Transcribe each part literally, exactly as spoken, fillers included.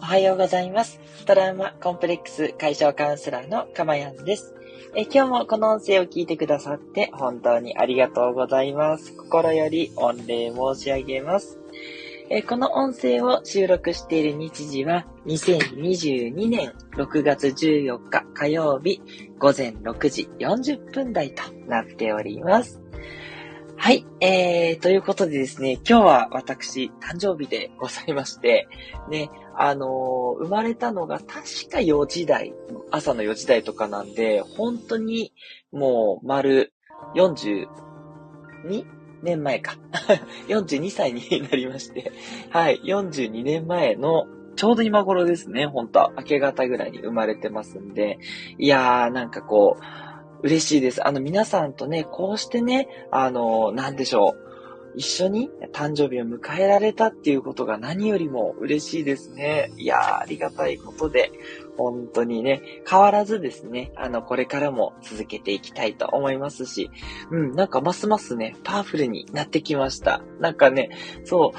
おはようございます。トラウマコンプレックス解消カウンセラーのかまやんです。え今日もこの音声を聞いてくださって本当にありがとうございます。心より御礼申し上げます。えこの音声を収録している日時はにせんにじゅうにねんろくがつじゅうよっか火曜日ごぜんろくじよんじゅっぷん台となっております。はい、えー、ということでですね、今日は私、誕生日でございまして、ね、あのー、生まれたのが確かよじだい、朝のよじだいとかなんで、本当にもう丸よんじゅうにねんまえか。よんじゅうにさいになりまして、はい、よんじゅうにねんまえのちょうど今頃ですね、本当は明け方ぐらいに生まれてますんで、いやー、なんかこう、嬉しいです。あの皆さんとね、こうしてね、あの、なんでしょう。一緒に誕生日を迎えられたっていうことが何よりも嬉しいですね。いやー、ありがたいことで、本当にね、変わらずですね、あの、これからも続けていきたいと思いますし、うん、なんかますますね、パワフルになってきました。なんかね、そう、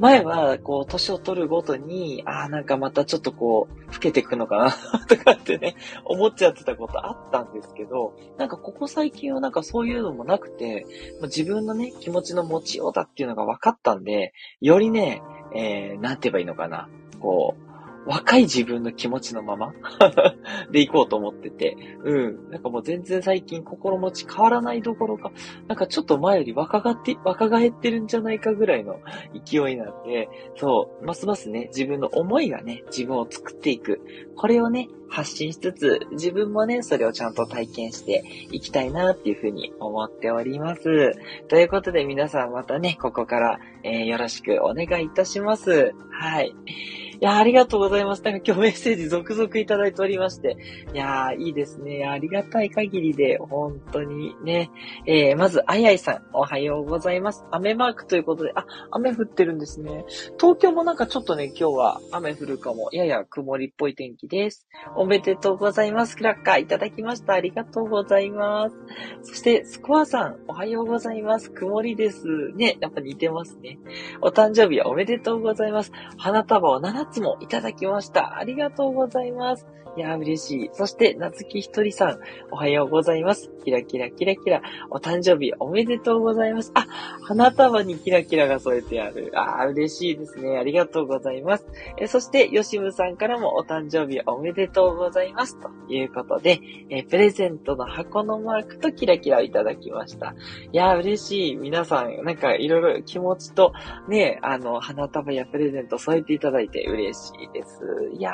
前は、こう、年を取るごとに、ああ、なんかまたちょっとこう、老けていくのかな、とかってね、思っちゃってたことあったんですけど、なんかここ最近はなんかそういうのもなくて、自分のね、気持ちの持ちようだっていうのが分かったんで、よりね、えー、なんて言えばいいのかな、こう、若い自分の気持ちのままで行こうと思ってて、うん。なんかもう全然最近心持ち変わらないどころか、なんかちょっと前より若がって、若返ってるんじゃないかぐらいの勢いなんで、そう、ますますね、自分の思いがね、自分を作っていく。これをね、発信しつつ、自分もね、それをちゃんと体験していきたいなっていうふうに思っております。ということで皆さんまたね、ここから、えー、よろしくお願いいたします。はい。いや、ありがとうございます。なんか今日メッセージ続々いただいておりまして。いやー、いいですね。ありがたい限りで、本当にね。えー、まず、あやいさん、おはようございます。雨マークということで、あ、雨降ってるんですね。東京もなんかちょっとね、今日は雨降るかも。やや曇りっぽい天気です。おめでとうございます。クラッカーいただきました。ありがとうございます。そして、スコアさん、おはようございます。曇りです。ね、やっぱ似てますね。お誕生日おめでとうございます。花束をななつもいただきました。ありがとうございます。いやー、嬉しい。そして、なつきひとりさん、おはようございます。キラキラキラキラ、お誕生日おめでとうございます。あ、花束にキラキラが添えてある。あー、嬉しいですね。ありがとうございます。えそして、よしむさんからもお誕生日おめでとうございます。ということで、えプレゼントの箱のマークとキラキラをいただきました。いやー、嬉しい。皆さん、なんかいろいろ気持ちと、ね、あの、花束やプレゼント添えていただいて嬉しいです。いや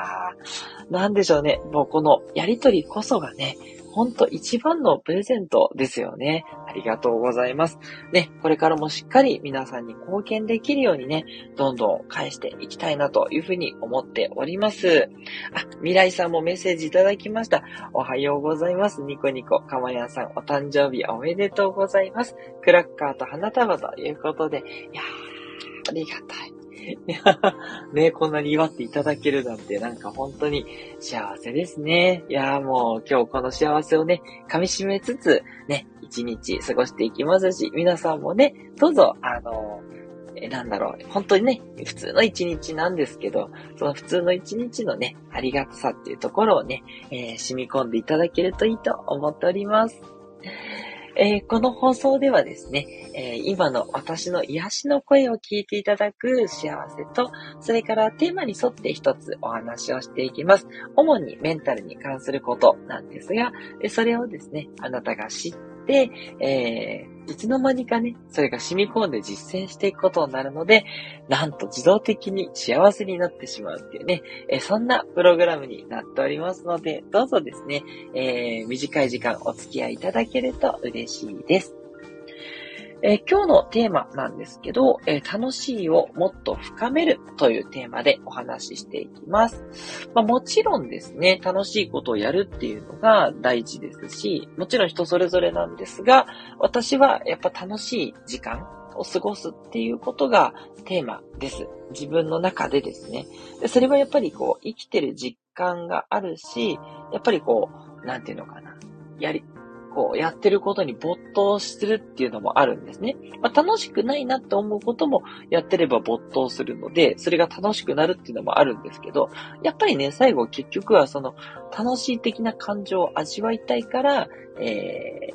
ー、なんでしょうね。もうこのやりとりこそがね、ほんと一番のプレゼントですよね。ありがとうございます。ね、これからもしっかり皆さんに貢献できるようにね、どんどん返していきたいなというふうに思っております。あ、未来さんもメッセージいただきました。おはようございます。ニコニコ、かまやんさん、お誕生日おめでとうございます。クラッカーと花束ということで、いやー、ありがたい。いやね、こんなに祝っていただけるなんて、なんか本当に幸せですね。いやー、もう今日この幸せをね、噛み締めつつ、ね、一日過ごしていきますし、皆さんもね、どうぞ、あのー、え、なんだろう、本当にね、普通の一日なんですけど、その普通の一日のね、ありがたさっていうところをね、えー、染み込んでいただけるといいと思っております。えー、この放送ではですね、えー、今の私の癒しの声を聞いていただく幸せと、それからテーマに沿って一つお話をしていきます。主にメンタルに関することなんですが、それをですね、あなたが知って、えー、いつの間にかね、それが染み込んで実践していくことになるので、なんと自動的に幸せになってしまうっていうね、えー、そんなプログラムになっておりますので、どうぞですね、えー、短い時間お付き合いいただけると嬉しいです。えー、今日のテーマなんですけど、えー、楽しいをもっと深めるというテーマでお話ししていきます。まあ、もちろんですね、楽しいことをやるっていうのが大事ですし、もちろん人それぞれなんですが、私はやっぱ楽しい時間を過ごすっていうことがテーマです。自分の中でですね。それはやっぱりこう、生きてる実感があるし、やっぱりこう、なんていうのかな。やり、こう、やってることに没頭するっていうのもあるんですね。まあ、楽しくないなって思うこともやってれば没頭するので、それが楽しくなるっていうのもあるんですけど、やっぱりね、最後結局はその、楽しい的な感情を味わいたいから、え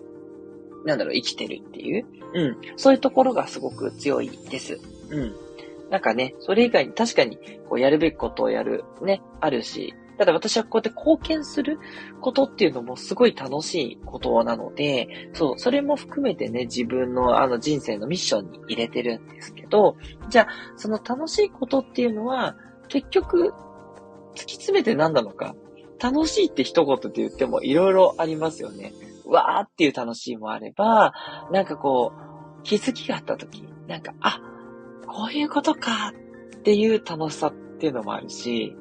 ー、なんだろう、生きてるっていう、うん、そういうところがすごく強いです。うん。なんかね、それ以外に確かに、こう、やるべきことをやる、ね、あるし、ただ私はこうやって貢献することっていうのもすごい楽しいことなので、そう、それも含めてね、自分のあの人生のミッションに入れてるんですけど、じゃあ、その楽しいことっていうのは、結局、突き詰めて何なのか、楽しいって一言で言ってもいろいろありますよね。わーっていう楽しいもあれば、なんかこう、気づきがあった時、なんか、あ、こういうことかっていう楽しさっていうのもあるし、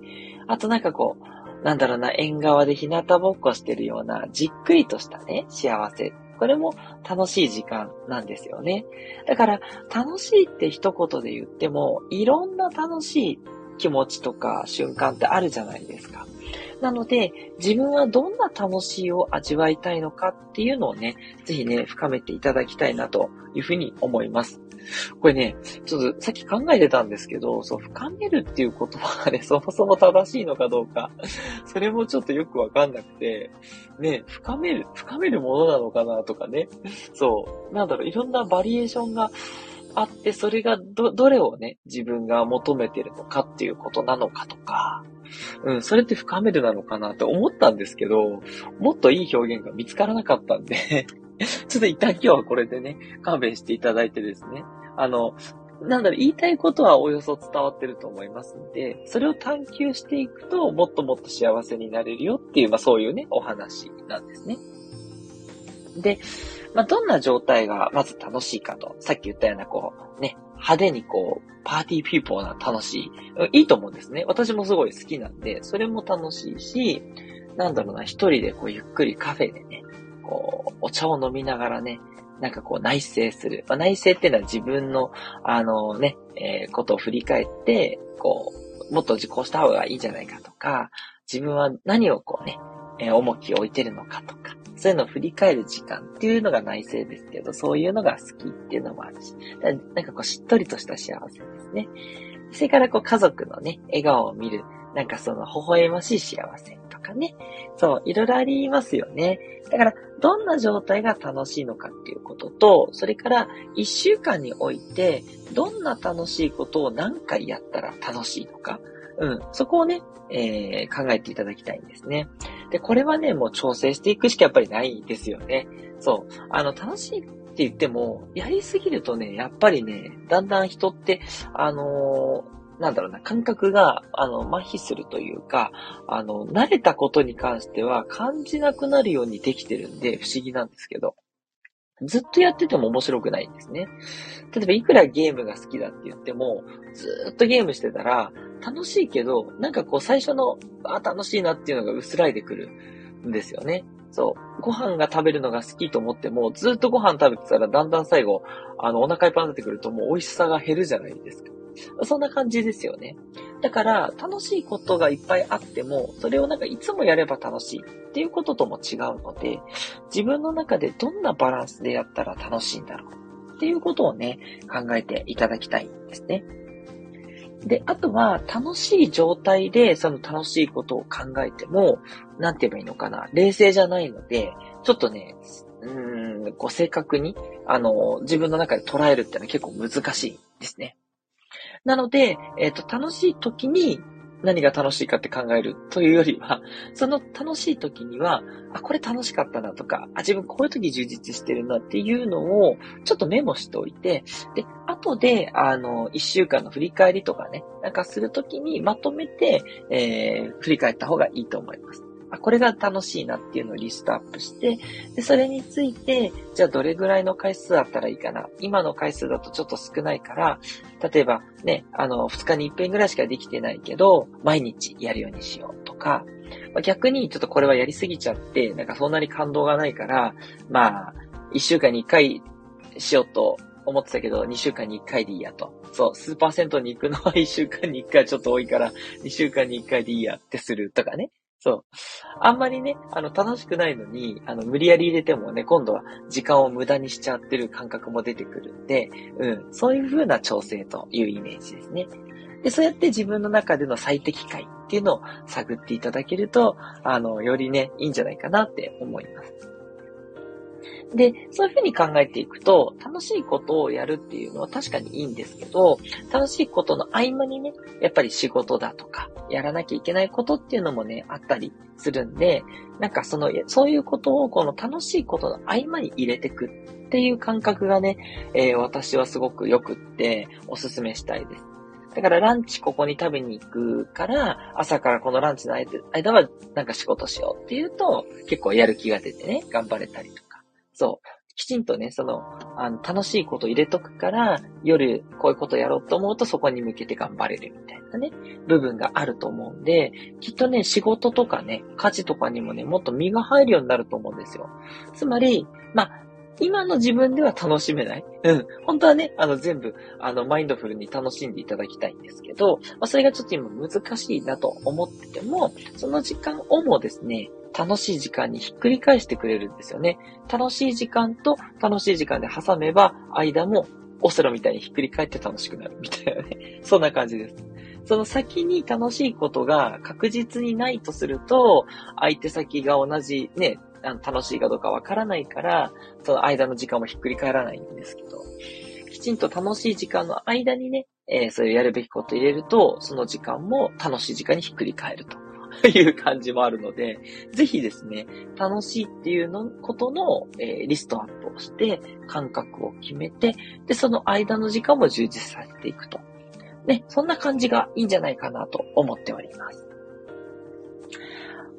あとなんかこう、なんだろうな、縁側で日向ぼっこしてるような、じっくりとしたね、幸せ。これも楽しい時間なんですよね。だから、楽しいって一言で言っても、いろんな楽しい気持ちとか瞬間ってあるじゃないですか。なので、自分はどんな楽しいを味わいたいのかっていうのをね、ぜひね、深めていただきたいなというふうに思います。これね、ちょっとさっき考えてたんですけど、そう、深めるっていう言葉がね、そもそも正しいのかどうか、それもちょっとよくわかんなくて、ね、深める、深めるものなのかなとかね、そう、なんだろう、いろんなバリエーションがあって、それがど、どれをね、自分が求めてるのかっていうことなのかとか、うん、それって深めるなのかなって思ったんですけど、もっといい表現が見つからなかったんで、ちょっと一旦今日はこれでね、勘弁していただいてですね。あの、なんだろう、言いたいことはおよそ伝わってると思いますので、それを探求していくと、もっともっと幸せになれるよっていう、まあそういうね、お話なんですね。で、まあどんな状態がまず楽しいかと、さっき言ったようなこう、ね、派手にこう、パーティーピーポーな楽しい、いいと思うんですね。私もすごい好きなんで、それも楽しいし、なんだろうな、一人でこう、ゆっくりカフェでね、こう、お茶を飲みながらね、なんかこう内省する。まあ、内省っていうのは自分の、あのね、えー、ことを振り返って、こう、もっと自己した方がいいんじゃないかとか、自分は何をこうね、えー、重きを置いてるのかとか、そういうのを振り返る時間っていうのが内省ですけど、そういうのが好きっていうのもあるし、なんかこうしっとりとした幸せですね。それからこう家族のね、笑顔を見る、なんかその微笑ましい幸せ。かね、そう、いろいろありますよね。だから、どんな状態が楽しいのかっていうことと、それから、一週間において、どんな楽しいことを何回やったら楽しいのか、うん、そこをね、えー、考えていただきたいんですね。で、これはね、もう調整していくしかやっぱりないですよね。そう、あの、楽しいって言っても、やりすぎるとね、やっぱりね、だんだん人って、あのー、なんだろうな、感覚が、あの、麻痺するというか、あの、慣れたことに関しては感じなくなるようにできてるんで、不思議なんですけど。ずっとやってても面白くないんですね。例えば、いくらゲームが好きだって言っても、ずーっとゲームしてたら、楽しいけど、なんかこう、最初の、あ、楽しいなっていうのが薄らいでくるんですよね。そう。ご飯が食べるのが好きと思っても、ずーっとご飯食べてたら、だんだん最後、あの、お腹いっぱいになってくると、もう美味しさが減るじゃないですか。そんな感じですよね。だから、楽しいことがいっぱいあっても、それをなんかいつもやれば楽しいっていうこととも違うので、自分の中でどんなバランスでやったら楽しいんだろうっていうことをね、考えていただきたいんですね。で、あとは、楽しい状態で、その楽しいことを考えても、なんて言えばいいのかな、冷静じゃないので、ちょっとね、うーん、こう正確に、あの、自分の中で捉えるってのは結構難しいですね。なので、えっと、楽しい時に何が楽しいかって考えるというよりは、その楽しい時には、あ、これ楽しかったなとか、あ、自分こういう時充実してるなっていうのをちょっとメモしておいて、で、後で、あの、一週間の振り返りとかね、なんかする時にまとめて、えー、振り返った方がいいと思います。あ、これが楽しいなっていうのをリストアップして、で、それについて、じゃあどれぐらいの回数だったらいいかな。今の回数だとちょっと少ないから、例えばね、あの、ふつかにいっかいぐらいしかできてないけど、毎日やるようにしようとか、まあ、逆にちょっとこれはやりすぎちゃって、なんかそんなに感動がないから、まあ、いっしゅうかんにいっかいしようと思ってたけど、にしゅうかんにいっかいでいいやと。そう、数パーセントに行くのはいっしゅうかんにいっかいちょっと多いから、にしゅうかんにいっかいでいいやってするとかね。そう。あんまりね、あの、楽しくないのに、あの、無理やり入れてもね、今度は時間を無駄にしちゃってる感覚も出てくるんで、うん、そういう風な調整というイメージですね。で、そうやって自分の中での最適解っていうのを探っていただけると、あの、よりね、いいんじゃないかなって思います。で、そういうふうに考えていくと、楽しいことをやるっていうのは確かにいいんですけど、楽しいことの合間にね、やっぱり仕事だとか、やらなきゃいけないことっていうのもね、あったりするんで、なんかその、そういうことをこの楽しいことの合間に入れてくっていう感覚がね、えー、私はすごくよくって、おすすめしたいです。だからランチここに食べに行くから、朝からこのランチの間はなんか仕事しようっていうと、結構やる気が出てね、頑張れたりとか。そう。きちんとね、その、あの、楽しいこと入れとくから、夜こういうことやろうと思うとそこに向けて頑張れるみたいなね、部分があると思うんで、きっとね、仕事とかね、家事とかにもね、もっと身が入るようになると思うんですよ。つまり、まあ、今の自分では楽しめない。うん。本当はね、あの全部、あの、マインドフルに楽しんでいただきたいんですけど、まあ、それがちょっと今難しいなと思ってても、その時間をもですね、楽しい時間にひっくり返してくれるんですよね。楽しい時間と楽しい時間で挟めば、間もオセロみたいにひっくり返って楽しくなるみたいなね。そんな感じです。その先に楽しいことが確実にないとすると、相手先が同じね、あの楽しいかどうかわからないから、その間の時間もひっくり返らないんですけど、きちんと楽しい時間の間にね、えー、そういうやるべきことを入れると、その時間も楽しい時間にひっくり返ると。という感じもあるので、ぜひですね、楽しいっていうのことの、えー、リストアップをして、感覚を決めて、で、その間の時間も充実させていくと。ね、そんな感じがいいんじゃないかなと思っております。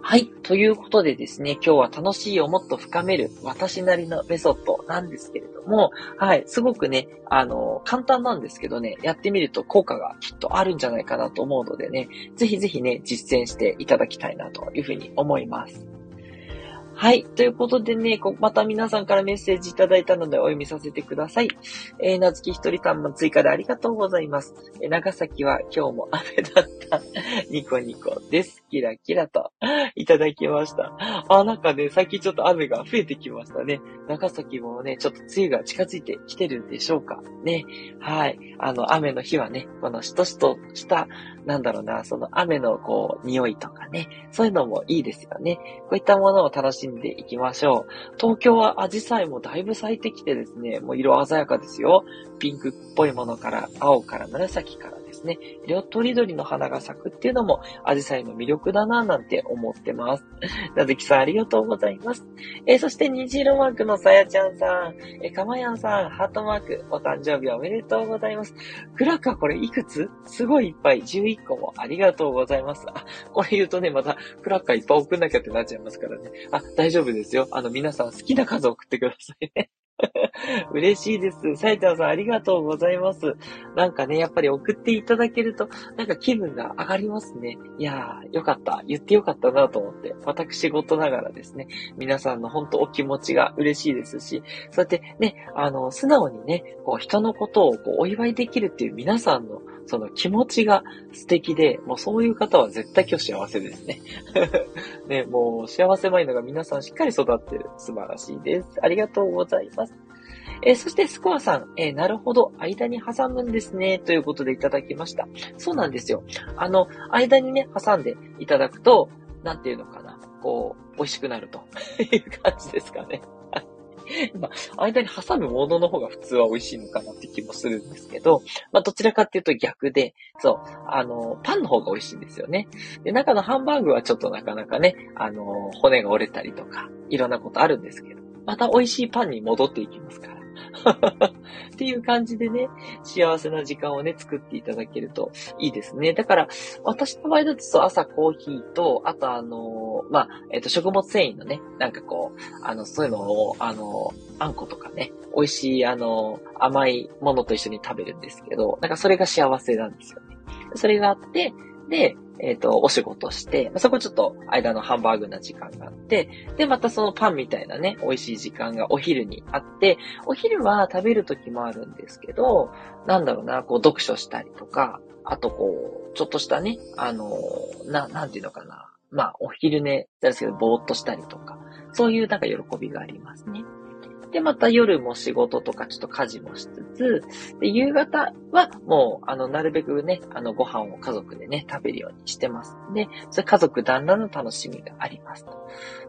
はい。ということでですね、今日は楽しいをもっと深める私なりのメソッドなんですけれども、はい。すごくね、あの、簡単なんですけどね、やってみると効果がきっとあるんじゃないかなと思うのでね、ぜひぜひね、実践していただきたいなというふうに思います。はい。ということでね、また皆さんからメッセージいただいたのでお読みさせてください。えー、なずきひとりたんも追加でありがとうございます。えー、長崎は今日も雨だった。ニコニコです。キラキラといただきました。あ、なんかね、最近ちょっと雨が増えてきましたね。長崎もね、ちょっと梅雨が近づいてきてるんでしょうか。ね。はい。あの、雨の日はね、このしとしとした、なんだろうな、その雨のこう、匂いとかね、そういうのもいいですよね。こういったものを楽しんでいきましょう。東京はアジサイもだいぶ咲いてきてですね、もう色鮮やかですよ。ピンクっぽいものから、青から紫からですね、色とりどりの花が咲くっていうのもアジサイの魅力だなぁなんて思ってます。なずきさんありがとうございます。えー、そして虹色マークのさやちゃんさん、えー、かまやんさん、ハートマーク、お誕生日おめでとうございます。クラッカーこれいくつ？すごいいっぱい、じゅういちいっこもありがとうございます。あ、これ言うとね、またクラッカーいっぱい送んなきゃってなっちゃいますからね。あ、大丈夫ですよ。あの、皆さん好きな数送ってくださいね。嬉しいです。さやちゃんさんありがとうございます。なんかね、やっぱり送っていただけると、なんか気分が上がりますね。いやー、よかった。言ってよかったなと思って、私事ながらですね、皆さんの本当お気持ちが嬉しいですし、そうやってね、あの、素直にね、こう人のことをこうお祝いできるっていう皆さんのその気持ちが素敵で、もうそういう方は絶対今日幸せですね。ね、もう幸せマインドが皆さんしっかり育ってる。素晴らしいです。ありがとうございます。えー、そしてスコアさん、えー、なるほど、間に挟むんですね、ということでいただきました。そうなんですよ。あの、間にね、挟んでいただくと、なんていうのかな、こう、美味しくなるという感じですかね。まあ、間に挟むものの方が普通は美味しいのかなって気もするんですけど、まあ、どちらかっていうと逆で、そう、あの、パンの方が美味しいんですよね。で、中のハンバーグはちょっとなかなかね、あの、骨が折れたりとか、いろんなことあるんですけど、また美味しいパンに戻っていきますから。っていう感じでね、幸せな時間をね、作っていただけるといいですね。だから、私の場合だと朝コーヒーと、あとあのー、まあ、えっと、食物繊維のね、なんかこう、あの、そういうのを、あのー、あんことかね、美味しい、あのー、甘いものと一緒に食べるんですけど、なんかそれが幸せなんですよね。それがあって、で、えっと、お仕事して、そこちょっと間のハンバーグな時間があって、で、またそのパンみたいなね、美味しい時間がお昼にあって、お昼は食べる時もあるんですけど、なんだろうな、こう読書したりとか、あとこう、ちょっとしたね、あの、な、なんていうのかな、まあ、お昼寝ですけど、ぼーっとしたりとか、そういうなんか喜びがありますね。で、また夜も仕事とかちょっと家事もしつつ、で、夕方はもう、あの、なるべくね、あの、ご飯を家族でね、食べるようにしてますんで、それ家族だんだんの楽しみがありますと。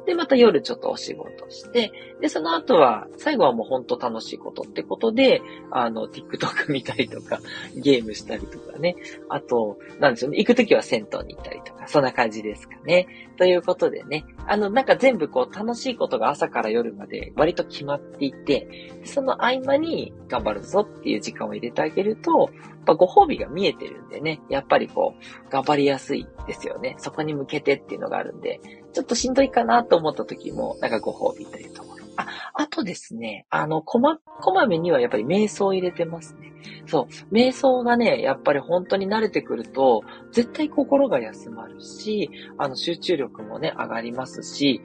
で、また夜ちょっとお仕事して、で、その後は、最後はもうほんと楽しいことってことで、あの、TikTok 見たりとか、ゲームしたりとかね、あと、なんでしょうね、行くときは銭湯に行ったりとか、そんな感じですかね。ということでね、あの、なんか全部こう、楽しいことが朝から夜まで割と決まって、っていて、その合間に頑張るぞっていう時間を入れてあげると、まあ、ご褒美が見えてるんでね、やっぱりこう頑張りやすいですよね。そこに向けてっていうのがあるんで、ちょっとしんどいかなと思った時もなんかご褒美というところ。あ、あとですね、あのこまこまめにはやっぱり瞑想を入れてますね。そう、瞑想がね、やっぱり本当に慣れてくると絶対心が休まるし、あの集中力もね上がりますし。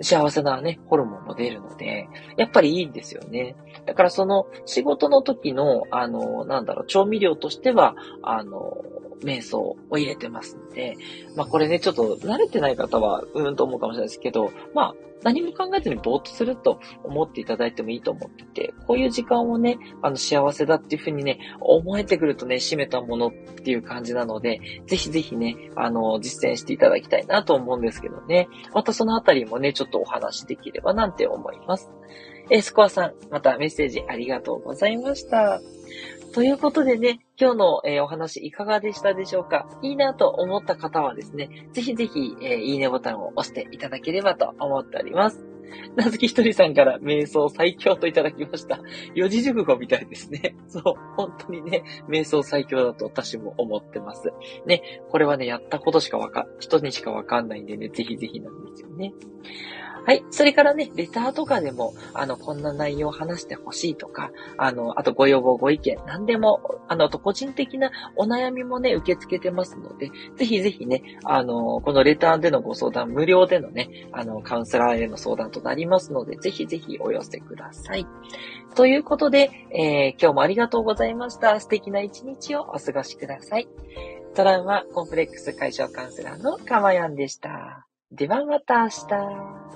幸せなね、ホルモンも出るので、やっぱりいいんですよね。だからその仕事の時の、あの、なんだろう、調味料としては、あの、瞑想を入れてますので、まあこれね、ちょっと慣れてない方は、うーんと思うかもしれないですけど、まあ何も考えずにぼーっとすると思っていただいてもいいと思ってて、こういう時間をね、あの幸せだっていうふうにね、思えてくるとね、締めたものっていう感じなので、ぜひぜひね、あの、実践していただきたいなと思うんですけどね。またそのあたりもね、ちょっとお話できればなんて思います。えー、スコアさん、またメッセージありがとうございました。ということでね、今日の、えー、お話いかがでしたでしょうか？いいなと思った方はですね、ぜひぜひ、えー、いいねボタンを押していただければと思っております。なずきひとりさんから瞑想最強といただきました。四字熟語みたいですね。そう、本当にね、瞑想最強だと私も思ってます。ね、これはね、やったことしかわか、人にしかわかんないんでね、ぜひぜひなんですよね。はい。それからね、レターとかでも、あの、こんな内容を話してほしいとか、あの、あとご要望、ご意見、何でも、あの、あと個人的なお悩みもね、受け付けてますので、ぜひぜひね、あの、このレターでのご相談、無料でのね、あの、カウンセラーへの相談となりますので、ぜひぜひお寄せください。ということで、えー、今日もありがとうございました。素敵な一日をお過ごしください。トラウマコンプレックス解消カウンセラーのかまやんでした。ではまた明日。